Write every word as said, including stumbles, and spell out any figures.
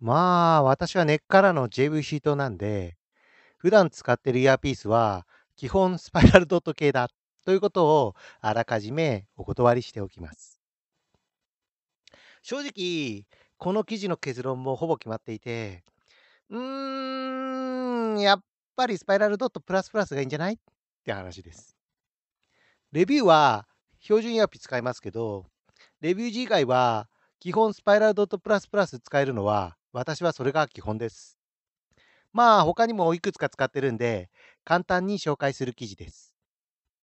まあ、私は根っからの ジェイブイ シートなんで、普段使ってるイヤーピースは、基本スパイラルドット系だということをあらかじめお断りしておきます。正直、この記事の結論もほぼ決まっていて、うーん、やっぱりスパイラルドットプラスプラスがいいんじゃないって話です。レビューは標準イヤーピース使いますけど、レビュー時以外は基本スパイラルドットプラスプラス使えるのは、私はそれが基本です。まあ、他にもいくつか使ってるんで、簡単に紹介する記事です。